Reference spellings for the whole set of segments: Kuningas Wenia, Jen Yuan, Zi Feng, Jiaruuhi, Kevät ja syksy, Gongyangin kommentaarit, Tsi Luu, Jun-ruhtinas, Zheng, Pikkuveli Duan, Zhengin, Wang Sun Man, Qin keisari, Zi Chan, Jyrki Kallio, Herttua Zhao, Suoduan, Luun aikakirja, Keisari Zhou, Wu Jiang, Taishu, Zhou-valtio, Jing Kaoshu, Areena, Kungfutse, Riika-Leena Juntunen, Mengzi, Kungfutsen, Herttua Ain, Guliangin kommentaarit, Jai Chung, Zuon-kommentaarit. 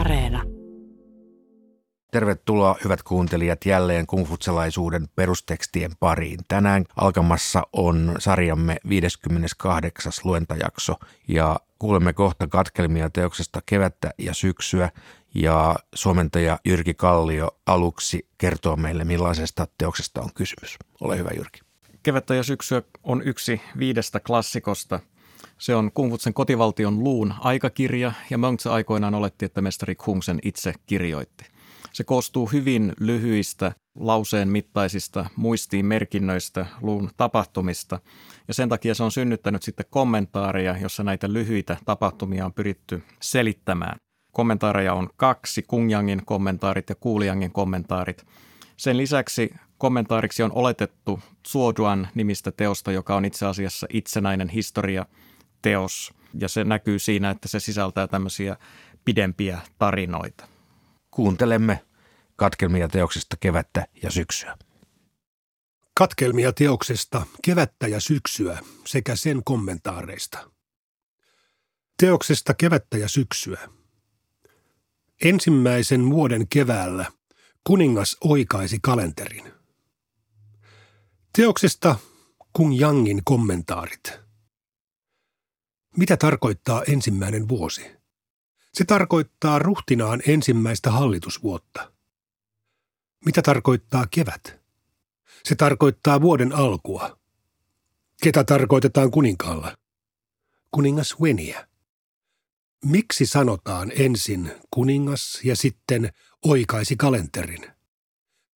Areena. Tervetuloa hyvät kuuntelijat jälleen kungfutselaisuuden perustekstien pariin. Tänään alkamassa on sarjamme 58. luentajakso ja kuulemme kohta katkelmia teoksesta Kevättä ja syksyä ja suomentaja Jyrki Kallio aluksi kertoo meille millaisesta teoksesta on kysymys. Ole hyvä Jyrki. Kevättä ja syksyä on yksi viidestä klassikosta. Se on Kungfutsen kotivaltion Luun aikakirja ja Mengzi aikoinaan oletti, että mestari Kung sen itse kirjoitti. Se koostuu hyvin lyhyistä lauseen mittaisista muistiinmerkinnöistä Luun tapahtumista ja sen takia se on synnyttänyt sitten kommentaareja, jossa näitä lyhyitä tapahtumia on pyritty selittämään. Kommentaareja on 2, Gongyangin kommentaarit ja Guliangin kommentaarit. Sen lisäksi kommentaariksi on oletettu Suoduan nimistä teosta, joka on itse asiassa itsenäinen historiateos ja se näkyy siinä, että se sisältää tämmöisiä pidempiä tarinoita. Kuuntelemme katkelmia teoksesta Kevättä ja syksyä. Katkelmia teoksesta Kevättä ja syksyä sekä sen kommentaareista. Teoksesta Kevättä ja syksyä. Ensimmäisen vuoden keväällä kuningas oikaisi kalenterin. Teoksesta Kungjangin kommentaarit. Mitä tarkoittaa ensimmäinen vuosi? Se tarkoittaa ruhtinaan ensimmäistä hallitusvuotta. Mitä tarkoittaa kevät? Se tarkoittaa vuoden alkua. Ketä tarkoitetaan kuninkaalla? Kuningas Wenia. Miksi sanotaan ensin kuningas ja sitten oikaisi kalenterin?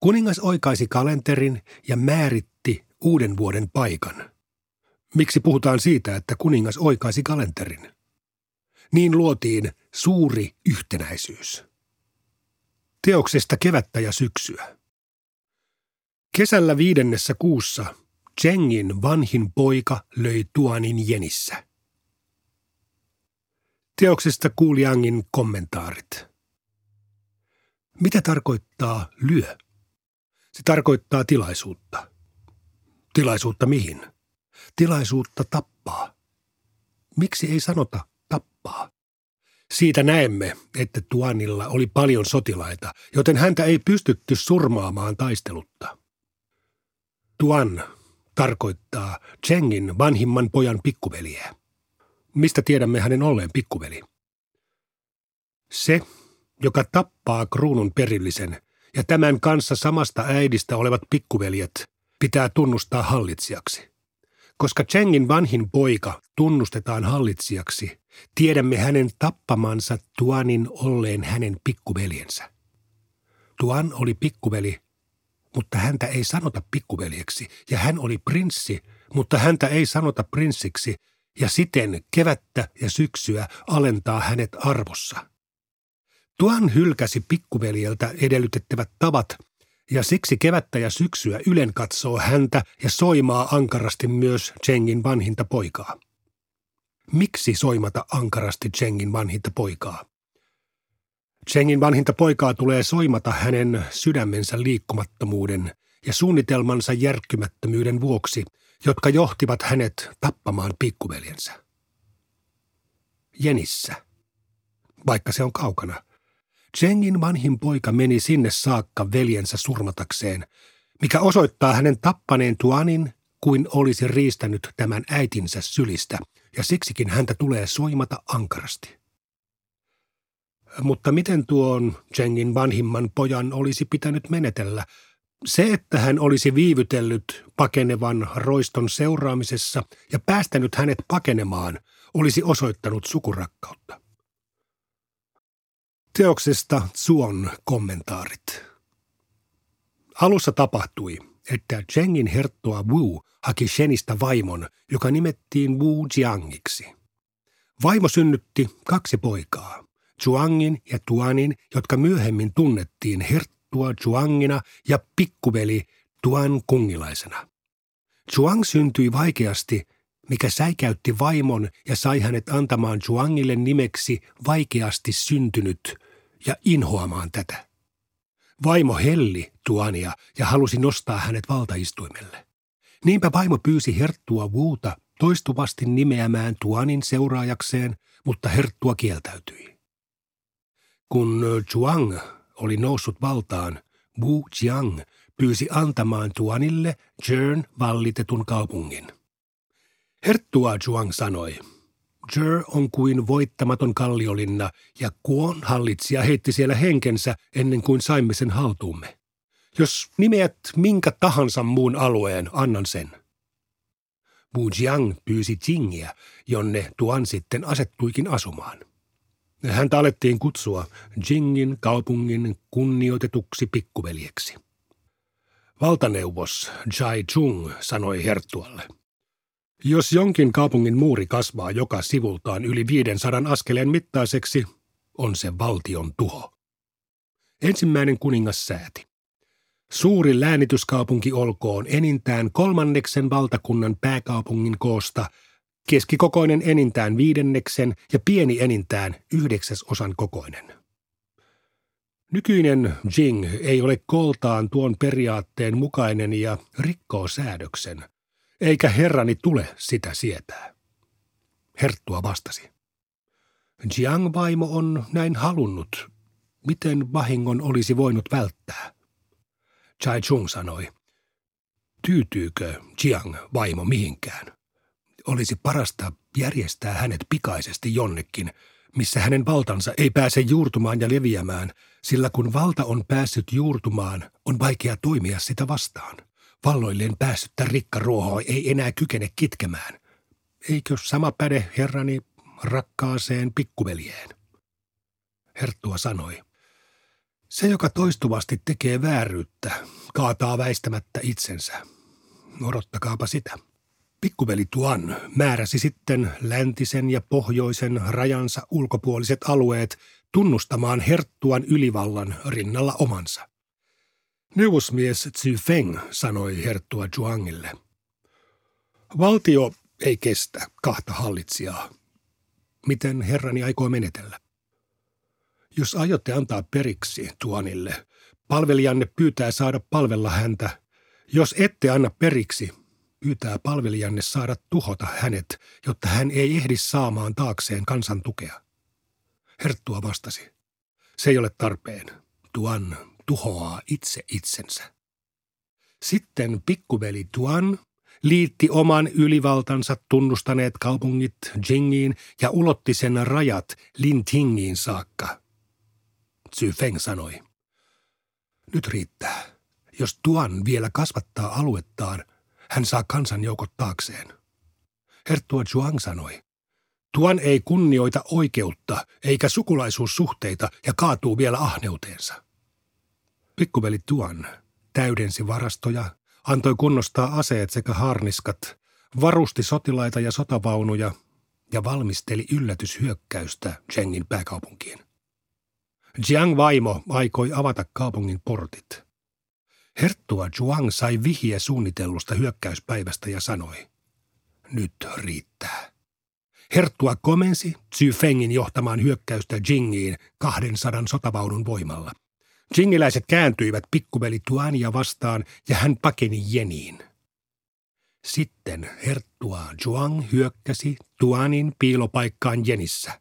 Kuningas oikaisi kalenterin ja määritti uuden vuoden paikan. Miksi puhutaan siitä, että kuningas oikaisi kalenterin? Niin luotiin suuri yhtenäisyys. Teoksesta Kevättä ja syksyä. Kesällä 5. kuussa Zhengin vanhin poika löi Tuanin jenissä. Teoksesta Guliangin kommentaarit. Mitä tarkoittaa lyö? Se tarkoittaa tilaisuutta. Tilaisuutta mihin? Tilaisuutta tappaa. Miksi ei sanota tappaa? Siitä näemme, että Duanilla oli paljon sotilaita, joten häntä ei pystytty surmaamaan taistelutta. Duan tarkoittaa Zhengin vanhimman pojan pikkuveliä. Mistä tiedämme hänen olleen pikkuveli? Se, joka tappaa kruunun perillisen ja tämän kanssa samasta äidistä olevat pikkuveljet, pitää tunnustaa hallitsijaksi. Koska Zhengin vanhin poika tunnustetaan hallitsijaksi, tiedämme hänen tappamansa Duanin olleen hänen pikkuveljensä. Duan oli pikkuveli, mutta häntä ei sanota pikkuveljeksi, ja hän oli prinssi, mutta häntä ei sanota prinssiksi, ja siten kevättä ja syksyä alentaa hänet arvossa. Duan hylkäsi pikkuveljeltä edellytettävät tavat, ja siksi kevättä ja syksyä ylen katsoo häntä ja soimaa ankarasti myös Zhengin vanhinta poikaa. Miksi soimata ankarasti Zhengin vanhinta poikaa? Zhengin vanhinta poikaa tulee soimata hänen sydämensä liikkumattomuuden ja suunnitelmansa järkkymättömyyden vuoksi, jotka johtivat hänet tappamaan pikkuveljensä. Jenissä, vaikka se on kaukana. Zhengin vanhin poika meni sinne saakka veljensä surmatakseen, mikä osoittaa hänen tappaneen Duanin kuin olisi riistänyt tämän äitinsä sylistä, ja siksikin häntä tulee soimata ankarasti. Mutta miten tuon Zhengin vanhimman pojan olisi pitänyt menetellä? Se, että hän olisi viivytellyt pakenevan roiston seuraamisessa ja päästänyt hänet pakenemaan, olisi osoittanut sukurakkautta. Teoksesta Zuon-kommentaarit. Alussa tapahtui, että Zhengin herttua Wu haki Shenistä vaimon, joka nimettiin Wu Jiangiksi. Vaimo synnytti 2 poikaa, Zhuangin ja Duanin, jotka myöhemmin tunnettiin herttua Zhuangina ja pikkuveli Duan kungilaisena. Zhuang syntyi vaikeasti, mikä säikäytti vaimon ja sai hänet antamaan Zhuangille nimeksi vaikeasti syntynyt ja inhoamaan tätä. Vaimo helli Duania ja halusi nostaa hänet valtaistuimelle. Niinpä vaimo pyysi herttua Wuta toistuvasti nimeämään Duanin seuraajakseen, mutta herttua kieltäytyi. Kun Zhuang oli noussut valtaan, Wu Jiang pyysi antamaan Duanille Jern vallitetun kaupungin. Herttua Zhuang sanoi, Jer on kuin voittamaton kalliolinna ja Kuon hallitsija heitti siellä henkensä ennen kuin saimme sen haltuumme. Jos nimeät minkä tahansa muun alueen, annan sen. Wu Jiang pyysi Jingiä, jonne Duan sitten asettuikin asumaan. Häntä alettiin kutsua Jingin kaupungin kunnioitetuksi pikkuveljeksi. Valtaneuvos Jai Chung sanoi herttualle, jos jonkin kaupungin muuri kasvaa joka sivultaan yli 500 askeleen mittaiseksi, on se valtion tuho. Ensimmäinen kuningas sääti. Suuri läänityskaupunki olkoon enintään 1/3 valtakunnan pääkaupungin koosta, keskikokoinen enintään 1/5 ja pieni enintään 1/9 kokoinen. Nykyinen Jing ei ole kooltaan tuon periaatteen mukainen ja rikkoo säädöksen, eikä herrani tule sitä sietää. Herttua vastasi. Jiang-vaimo on näin halunnut. Miten vahingon olisi voinut välttää? Jai Chung sanoi, tyytyykö Jiang-vaimo mihinkään? Olisi parasta järjestää hänet pikaisesti jonnekin, missä hänen valtansa ei pääse juurtumaan ja leviämään, sillä kun valta on päässyt juurtumaan, on vaikea toimia sitä vastaan. Valloilleen päässyttä rikkaruohoa ei enää kykene kitkemään. Eikö sama päde herrani rakkaaseen pikkuveljeen? Herttua sanoi, se, joka toistuvasti tekee vääryyttä, kaataa väistämättä itsensä. Odottakaapa sitä. Pikkuveli Duan määräsi sitten läntisen ja pohjoisen rajansa ulkopuoliset alueet tunnustamaan Herttuan ylivallan rinnalla omansa. Neuvosmies Zi Feng sanoi Herttua Zhuangille, valtio ei kestä 2 hallitsijaa. Miten herrani aikoo menetellä? Jos aiotte antaa periksi Duanille, palvelijanne pyytää saada palvella häntä. Jos ette anna periksi, pyytää palvelijanne saada tuhota hänet, jotta hän ei ehdi saamaan taakseen kansan tukea. Herttua vastasi, se ei ole tarpeen. Duan tuhoaa itse itsensä. Sitten pikkuveli Duan liitti oman ylivaltansa tunnustaneet kaupungit Jingiin ja ulotti sen rajat Lintingiin saakka. Zi Feng sanoi, nyt riittää. Jos Duan vielä kasvattaa aluettaan, hän saa kansanjoukot taakseen. Herttua Zhuang sanoi, Duan ei kunnioita oikeutta eikä sukulaisuussuhteita ja kaatuu vielä ahneuteensa. Pikkuveli Duan täydensi varastoja, antoi kunnostaa aseet sekä harniskat, varusti sotilaita ja sotavaunuja ja valmisteli yllätyshyökkäystä Zhengin pääkaupunkiin. Jiang-vaimo aikoi avata kaupungin portit. Herttua Zhuang sai vihiä suunnitellusta hyökkäyspäivästä ja sanoi, nyt riittää. Herttua komensi Zi Fengin johtamaan hyökkäystä Jingiin 200 sotavaunun voimalla. Jingiläiset kääntyivät pikkuveli Duania vastaan ja hän pakeni Jeniin. Sitten Herttua Zhuang hyökkäsi Duanin piilopaikkaan Jenissä.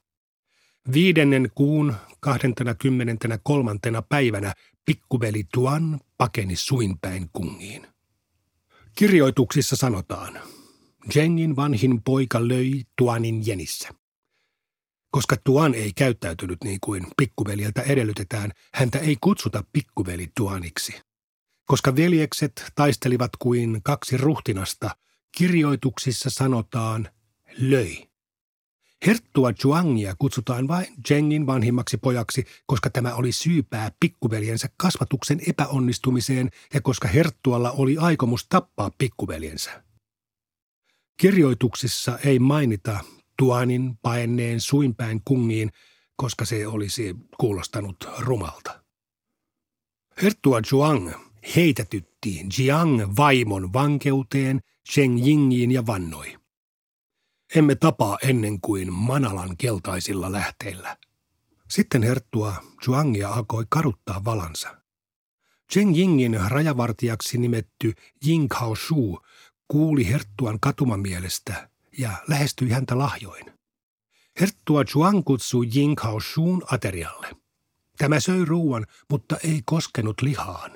5. kuun 23. päivänä pikkuveli Duan pakeni suinpäin kungiin. Kirjoituksissa sanotaan, Zhengin vanhin poika löi Duanin Jenissä. Koska Duan ei käyttäytynyt niin kuin pikkuveljeltä edellytetään, häntä ei kutsuta pikkuveli Duaniksi. Koska veljekset taistelivat kuin 2 ruhtinasta, kirjoituksissa sanotaan löi. Herttua Zhuangia kutsutaan vain Zhengin vanhimmaksi pojaksi, koska tämä oli syypää pikkuveljensä kasvatuksen epäonnistumiseen ja koska herttualla oli aikomus tappaa pikkuveljensä. Kirjoituksissa ei mainita Duanin paenneen suinpäin kungiin, koska se olisi kuulostanut rumalta. Herttua Zhuang heitätyttiin Jiang-vaimon vankeuteen, Zhengjingiin ja vannoi. Emme tapaa ennen kuin Manalan keltaisilla lähteillä. Sitten herttua Zhuangia alkoi kaduttaa valansa. Zhengjingin rajavartijaksi nimetty Jing Kaoshu kuuli herttuan katumamielestä ja lähestyi häntä lahjoin. Herttua Zhuang kutsui Jing Kaoshun aterialle. Tämä söi ruuan, mutta ei koskenut lihaan.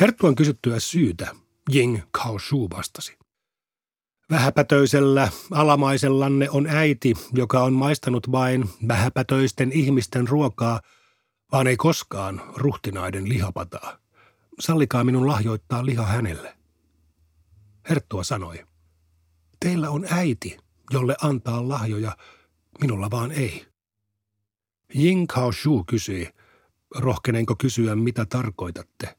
Herttuan kysyttyä syytä Jing Kaoshu vastasi. Vähäpätöisellä alamaisellanne on äiti, joka on maistanut vain vähäpätöisten ihmisten ruokaa, vaan ei koskaan ruhtinaiden lihapataa. Sallikaa minun lahjoittaa liha hänelle. Herttua sanoi, teillä on äiti, jolle antaa lahjoja, minulla vaan ei. Jing Kaoshu kysyi, rohkenenko kysyä mitä tarkoitatte?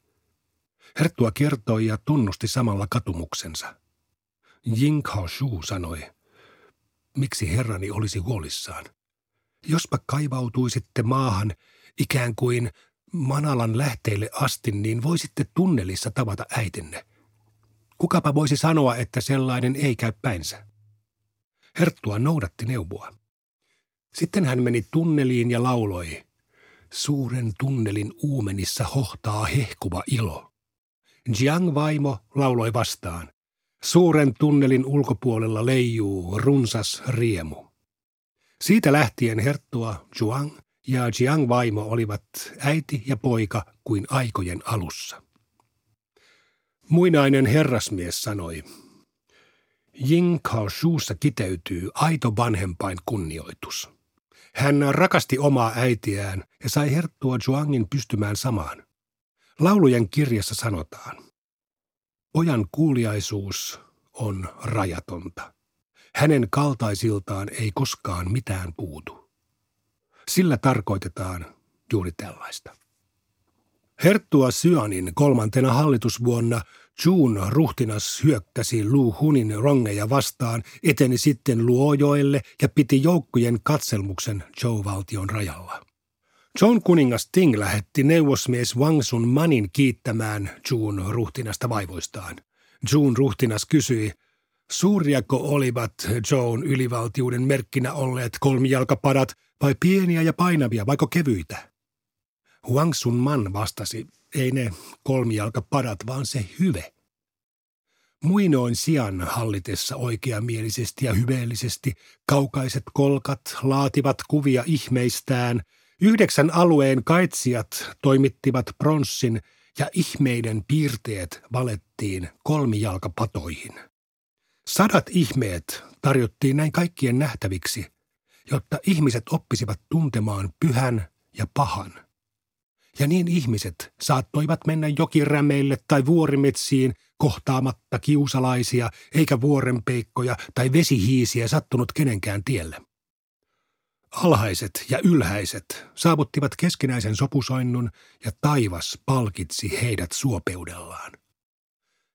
Herttua kertoi ja tunnusti samalla katumuksensa. Jing Kaoshu sanoi, miksi herrani olisi huolissaan? Jospa kaivautuisitte maahan ikään kuin manalan lähteille asti, niin voisitte tunnelissa tavata äitinne. Kukapa voisi sanoa, että sellainen ei käy päinsä? Herttua noudatti neuvoa. Sitten hän meni tunneliin ja lauloi. Suuren tunnelin uumenissa hohtaa hehkuva ilo. Jiang-vaimo lauloi vastaan. Suuren tunnelin ulkopuolella leijuu runsas riemu. Siitä lähtien Herttua Zhuang ja Jiang-vaimo olivat äiti ja poika kuin aikojen alussa. Muinainen herrasmies sanoi, Jing Kaoshuussa kiteytyy aito vanhempain kunnioitus. Hän rakasti omaa äitiään ja sai Herttua Zhuangin pystymään samaan. Laulujen kirjassa sanotaan, pojan kuuliaisuus on rajatonta. Hänen kaltaisiltaan ei koskaan mitään puutu. Sillä tarkoitetaan juuri tällaista. Herttua Syönin kolmantena hallitusvuonna Jun-ruhtinas hyökkäsi Luhunin rongeja vastaan, eteni sitten Luojoelle ja piti joukkojen katselmuksen Zhou-valtion rajalla. Zhou kuningas Ting lähetti neuvosmies Wang Sun Manin kiittämään Jun-ruhtinasta vaivoistaan. Jun-ruhtinas kysyi, suuriako olivat Zhoun ylivaltiuden merkkinä olleet kolmijalkapadat vai pieniä ja painavia, vaiko kevyitä? Wang Sun Man vastasi, ei ne kolmijalkapadat, vaan se hyve. Muinoin Sian hallitessa oikeamielisesti ja hyveellisesti kaukaiset kolkat laativat kuvia ihmeistään. 9 alueen kaitsijat toimittivat pronssin ja ihmeiden piirteet valettiin kolmijalkapatoihin. 100 ihmeet tarjottiin näin kaikkien nähtäviksi, jotta ihmiset oppisivat tuntemaan pyhän ja pahan. Ja niin ihmiset saattoivat mennä jokirämeille tai vuorimetsiin kohtaamatta kiusalaisia eikä vuorenpeikkoja tai vesihiisiä sattunut kenenkään tielle. Alhaiset ja ylhäiset saavuttivat keskinäisen sopusoinnun ja taivas palkitsi heidät suopeudellaan.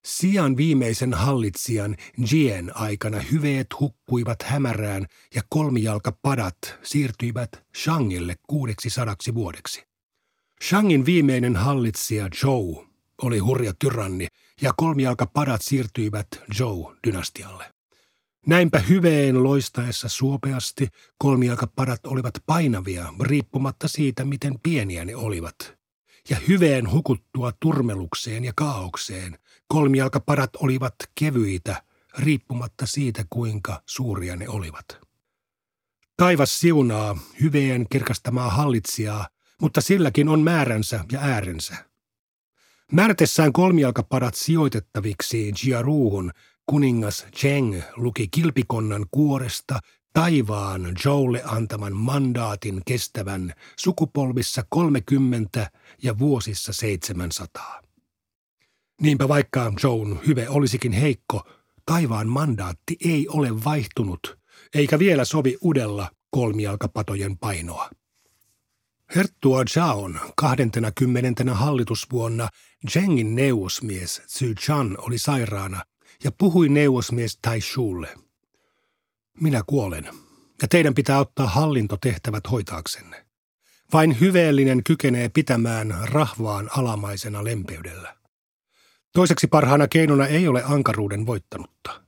Sian viimeisen hallitsijan Jien aikana hyveet hukkuivat hämärään ja kolmijalkapadat siirtyivät Zhangille 600 vuodeksi. Zhangin viimeinen hallitsija Zhou oli hurja tyranni ja kolmijalkapadat siirtyivät Zhou-dynastialle. Näinpä hyveen loistaessa suopeasti kolmijalkapadat olivat painavia riippumatta siitä, miten pieniä ne olivat. Ja hyveen hukuttua turmelukseen ja kaaukseen kolmijalkapadat olivat kevyitä riippumatta siitä, kuinka suuria ne olivat. Taivas siunaa hyveen kirkastamaa hallitsijaa, mutta silläkin on määränsä ja äärensä. Määrätessään kolmijalkapadat sijoitettaviksi Jiaruuhun kuningas Zheng luki kilpikonnan kuoresta taivaan Zhoulle antaman mandaatin kestävän sukupolvissa 30 ja vuosissa 700. Niinpä vaikka Zhoun hyve olisikin heikko, taivaan mandaatti ei ole vaihtunut, eikä vielä sovi udella kolmijalkapatojen painoa. Herttua Zhaon 20. hallitusvuonna Zhengin neuvosmies Zi Chan oli sairaana ja puhui neuvosmies Taishulle. Minä kuolen, ja teidän pitää ottaa hallintotehtävät hoitaaksenne. Vain hyveellinen kykenee pitämään rahvaan alamaisena lempeydellä. Toiseksi parhaana keinona ei ole ankaruuden voittanutta.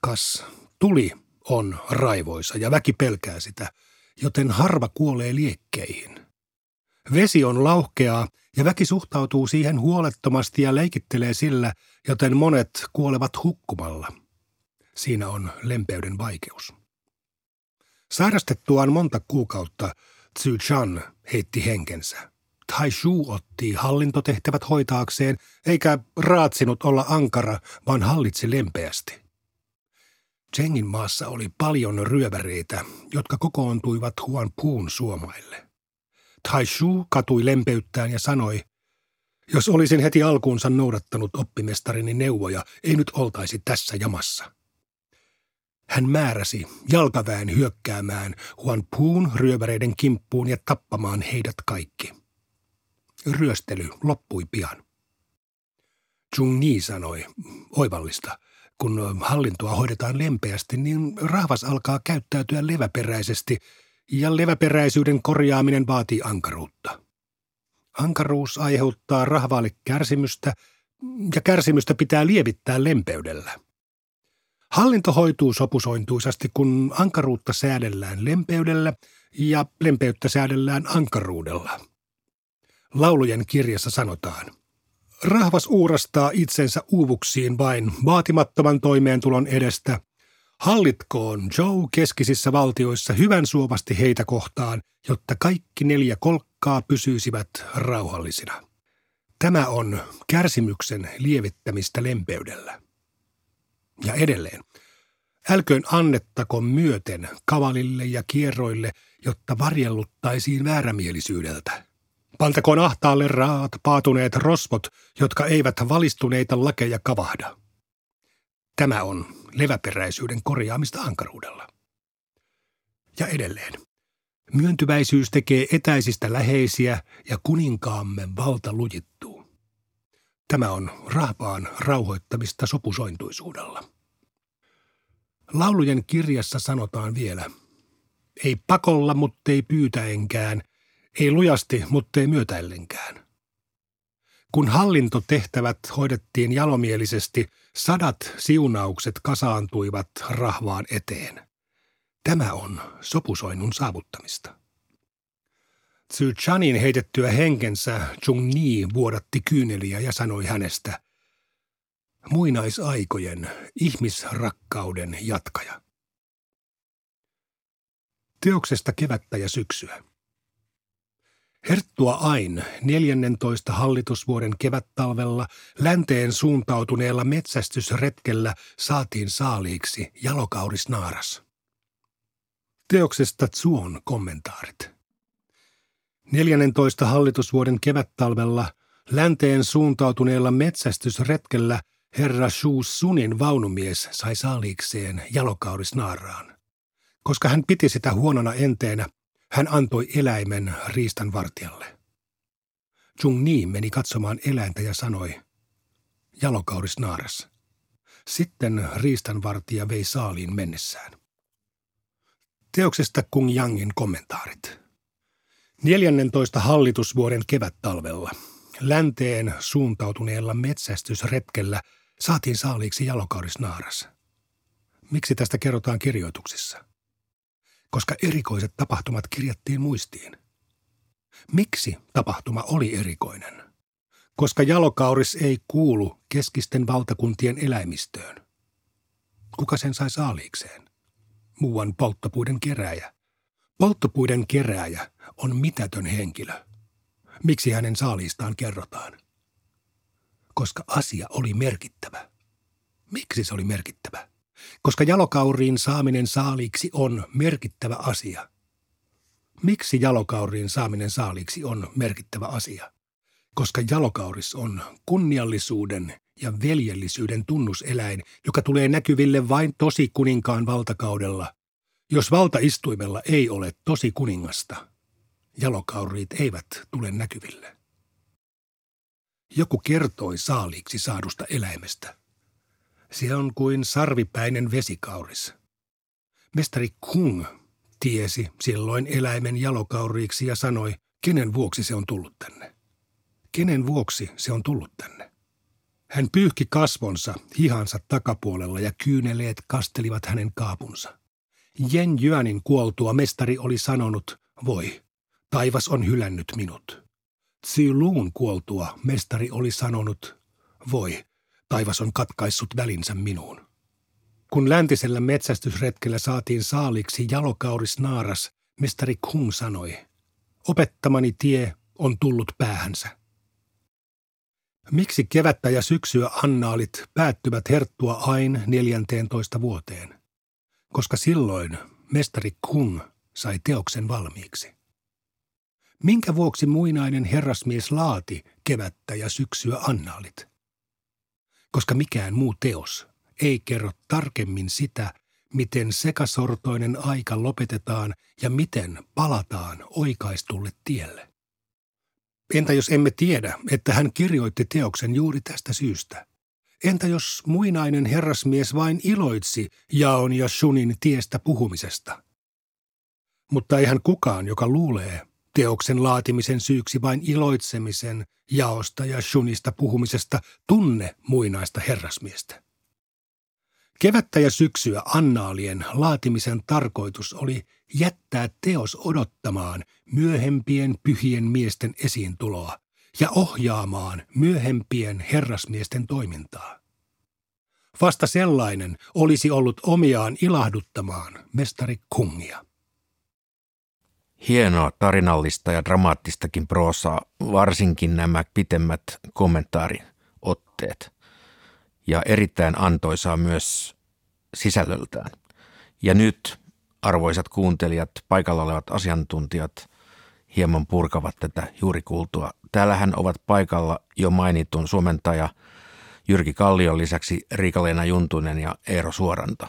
Kas tuli on raivoisa ja väki pelkää sitä, joten harva kuolee liekkeihin. Vesi on lauhkeaa ja väki suhtautuu siihen huolettomasti ja leikittelee sillä, joten monet kuolevat hukkumalla. Siinä on lempeyden vaikeus. Sairastettuaan monta kuukautta Zi Chan heitti henkensä. Taishu otti hallintotehtävät hoitaakseen, eikä raatsinut olla ankara, vaan hallitsi lempeästi. Zhengin maassa oli paljon ryöväreitä, jotka kokoontuivat Huan Poon suomaille. Taishu katui lempeyttään ja sanoi, jos olisin heti alkuunsa noudattanut oppimestarini neuvoja, ei nyt oltaisi tässä jamassa. Hän määräsi jalkaväen hyökkäämään Huan Poon ryöväreiden kimppuun ja tappamaan heidät kaikki. Ryöstely loppui pian. Zhongni sanoi, oivallista, kun hallintoa hoidetaan lempeästi, niin rahvas alkaa käyttäytyä leväperäisesti ja leväperäisyyden korjaaminen vaatii ankaruutta. Ankaruus aiheuttaa rahvaalle kärsimystä ja kärsimystä pitää lievittää lempeydellä. Hallinto hoituu sopusointuisasti, kun ankaruutta säädellään lempeydellä ja lempeyttä säädellään ankaruudella. Laulujen kirjassa sanotaan, rahvas uurastaa itsensä uuvuksiin vain vaatimattoman toimeentulon edestä. Hallitkoon Zhou keskisissä valtioissa hyvän suovasti heitä kohtaan, jotta kaikki neljä kolkkaa pysyisivät rauhallisina. Tämä on kärsimyksen lievittämistä lempeydellä. Ja edelleen, älköön annettako myöten kavalille ja kierroille, jotta varjelluttaisiin väärämielisyydeltä. Pantakoon ahtaalle raat, paatuneet rosvot, jotka eivät valistuneita lakeja kavahda. Tämä on leväperäisyyden korjaamista ankaruudella. Ja edelleen. Myöntyväisyys tekee etäisistä läheisiä ja kuninkaamme valta lujittuu. Tämä on rahvaan rauhoittamista sopusointuisuudella. Laulujen kirjassa sanotaan vielä, ei pakolla, muttei pyytäenkään. Ei lujasti, mutta ei myötäillenkään. Kun hallintotehtävät hoidettiin jalomielisesti, sadat siunaukset kasaantuivat rahvaan eteen. Tämä on sopusoinnun saavuttamista. Zi Chanin heitettyä henkensä Zhongni vuodatti kyyneliä ja sanoi hänestä, muinaisaikojen ihmisrakkauden jatkaja. Teoksesta Kevättä ja syksyä. Herttua Ain 14. hallitusvuoden kevättalvella länteen suuntautuneella metsästysretkellä saatiin saaliiksi jalokaurisnaaras. Teoksesta Zuon-kommentaarit. 14. hallitusvuoden kevättalvella länteen suuntautuneella metsästysretkellä herra Shu Sunin vaunumies sai saaliikseen jalokaurisnaaraan. Koska hän piti sitä huonona enteenä, hän antoi eläimen riistan vartijalle. Zhongni meni katsomaan eläintä ja sanoi, jalokaurisnaaras. Sitten riistanvartija vei saaliin mennessään. Teoksesta Gongyangin kommentaarit. 14. hallitusvuoden kevättalvella länteen suuntautuneella metsästysretkellä saatiin saaliiksi jalokaurisnaaras. Miksi tästä kerrotaan kirjoituksissa? Koska erikoiset tapahtumat kirjattiin muistiin. Miksi tapahtuma oli erikoinen? Koska jalokauris ei kuulu keskisten valtakuntien eläimistöön. Kuka sen sai saaliikseen? Muuan polttopuiden kerääjä. Polttopuiden kerääjä on mitätön henkilö. Miksi hänen saaliistaan kerrotaan? Koska asia oli merkittävä. Miksi se oli merkittävä? Koska jalokauriin saaminen saaliiksi on merkittävä asia. Miksi jalokauriin saaminen saaliiksi on merkittävä asia? Koska jalokauris on kunniallisuuden ja veljellisyyden tunnuseläin, joka tulee näkyville vain tosi kuninkaan valtakaudella. Jos valtaistuimella ei ole tosi kuningasta, jalokauriit eivät tule näkyville. Joku kertoi saaliiksi saadusta eläimestä. Se on kuin sarvipäinen vesikauris. Mestari Kung tiesi silloin eläimen jalokauriiksi ja sanoi, kenen vuoksi se on tullut tänne. Kenen vuoksi se on tullut tänne? Hän pyyhki kasvonsa hihansa takapuolella ja kyyneleet kastelivat hänen kaapunsa. Jen Yuanin kuoltua mestari oli sanonut, voi, taivas on hylännyt minut. Tsi Luun kuoltua mestari oli sanonut, voi, taivas on katkaissut välinsä minuun. Kun läntisellä metsästysretkellä saatiin saaliiksi jalokaurisnaaras, mestari Kung sanoi, opettamani tie on tullut päähänsä. Miksi kevättä ja syksyä annaalit päättyvät Herttua Ain 14 vuoteen? Koska silloin mestari Kung sai teoksen valmiiksi. Minkä vuoksi muinainen herrasmies laati kevättä ja syksyä annaalit? Koska mikään muu teos ei kerro tarkemmin sitä, miten sekasortoinen aika lopetetaan ja miten palataan oikaistulle tielle. Entä jos emme tiedä, että hän kirjoitti teoksen juuri tästä syystä? Entä jos muinainen herrasmies vain iloitsi Jaon ja Shunin tiestä puhumisesta? Mutta eihän kukaan, joka luulee teoksen laatimisen syyksi vain iloitsemisen Jaosta ja Shunista puhumisesta, tunne muinaista herrasmiestä. Kevättä ja syksyä annaalien laatimisen tarkoitus oli jättää teos odottamaan myöhempien pyhien miesten esiintuloa ja ohjaamaan myöhempien herrasmiesten toimintaa. Vasta sellainen olisi ollut omiaan ilahduttamaan mestari Kungia. Hienoa tarinallista ja dramaattistakin proosaa, varsinkin nämä pitemmät kommentaariotteet. Ja erittäin antoisaa myös sisällöltään. Ja nyt, arvoisat kuuntelijat, paikalla olevat asiantuntijat hieman purkavat tätä juuri kuultua. Täällähän ovat paikalla jo mainitun suomentaja Jyrki Kallion lisäksi Riika-Leena Juntunen ja Eero Suoranta.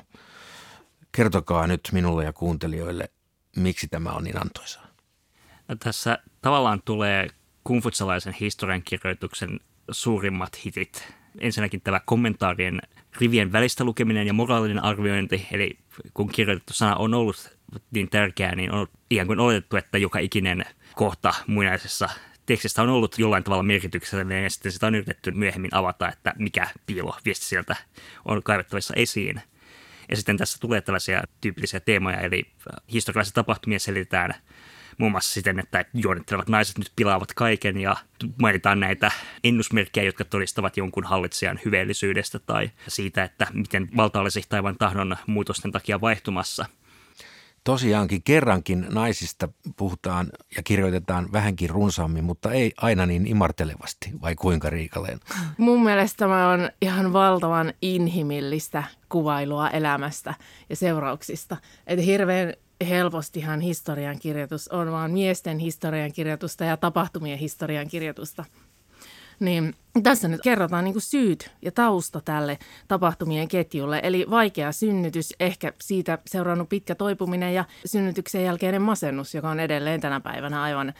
Kertokaa nyt minulle ja kuuntelijoille, miksi tämä on niin antoisaa. No, tässä tavallaan tulee kungfutselaisen historiankirjoituksen suurimmat hitit. Ensinnäkin tämä kommentaarien rivien välistä lukeminen ja moraalinen arviointi, eli kun kirjoitettu sana on ollut niin tärkeää, niin on ikään kuin oletettu, että joka ikinen kohta muinaisessa tekstissä on ollut jollain tavalla merkityksellinen, ja sitten sitä on yritetty myöhemmin avata, että mikä piiloviesti sieltä on kaivettavissa esiin. Ja sitten tässä tulee tällaisia tyypillisiä teemoja, eli historiallisia tapahtumia selitetään muun muassa siten, että juonittelevat naiset nyt pilaavat kaiken ja mainitaan näitä ennusmerkkejä, jotka todistavat jonkun hallitsijan hyveellisyydestä tai siitä, että miten valta olisi taivaan tahdon muutosten takia vaihtumassa. Tosiaankin kerrankin naisista puhutaan ja kirjoitetaan vähänkin runsaammin, mutta ei aina niin imartelevasti, vai kuinka Riikaleen? Mun mielestä tämä on ihan valtavan inhimillistä kuvailua elämästä ja seurauksista, että hirveän helpostihan historiankirjoitus on vaan miesten historiankirjoitusta ja tapahtumien historiankirjoitusta. Niin tässä nyt kerrotaan niin kuin syyt ja tausta tälle tapahtumien ketjulle. Eli vaikea synnytys, ehkä siitä seurannut pitkä toipuminen ja synnytyksen jälkeinen masennus, joka on edelleen tänä päivänä aivan,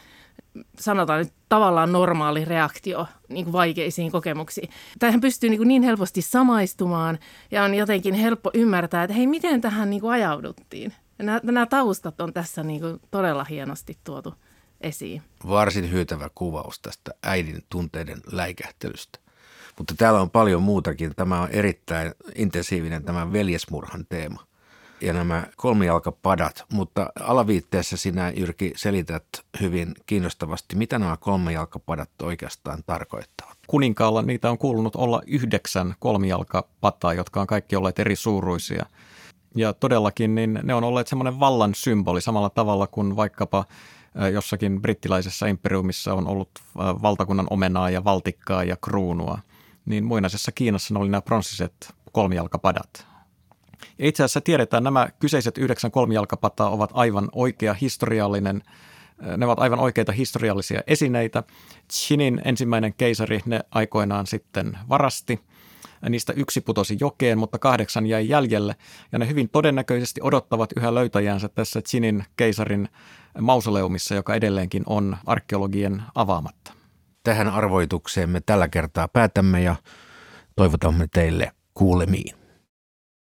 sanotaan nyt tavallaan normaali reaktio niin kuin vaikeisiin kokemuksiin. Tämähän pystyy niin helposti samaistumaan ja on jotenkin helppo ymmärtää, että hei, miten tähän niin kuin ajauduttiin. Nämä taustat on tässä niin kuin todella hienosti tuotu esiin. Varsin hyytävä kuvaus tästä äidin tunteiden läikähtelystä. Mutta täällä on paljon muutakin. Tämä on erittäin intensiivinen tämä veljesmurhan teema ja nämä kolmijalkapadat. Mutta alaviitteessä sinä, Jyrki, selität hyvin kiinnostavasti, mitä nämä kolmijalkapadat oikeastaan tarkoittavat. Kuninkaalla niitä on kuulunut olla 9 kolmijalkapataa, jotka on kaikki olleet eri suuruisia. Ja todellakin niin ne on olleet semmoinen vallan symboli samalla tavalla kuin vaikkapa jossakin brittiläisessä imperiumissa on ollut valtakunnan omenaa ja valtikkaa ja kruunua. Niin muinaisessa Kiinassa ne oli nämä pronssiset kolmijalkapadat. Ja itse asiassa tiedetään, nämä kyseiset 9 kolmijalkapataa ovat aivan oikea historiallinen. Ne ovat aivan oikeita historiallisia esineitä. Qinin ensimmäinen keisari ne aikoinaan sitten varasti. Niistä 1 putosi jokeen, mutta 8 jäi jäljelle ja ne hyvin todennäköisesti odottavat yhä löytäjänsä tässä Qinin keisarin mausoleumissa, joka edelleenkin on arkeologien avaamatta. Tähän arvoitukseen me tällä kertaa päätämme ja toivotamme teille kuulemiin.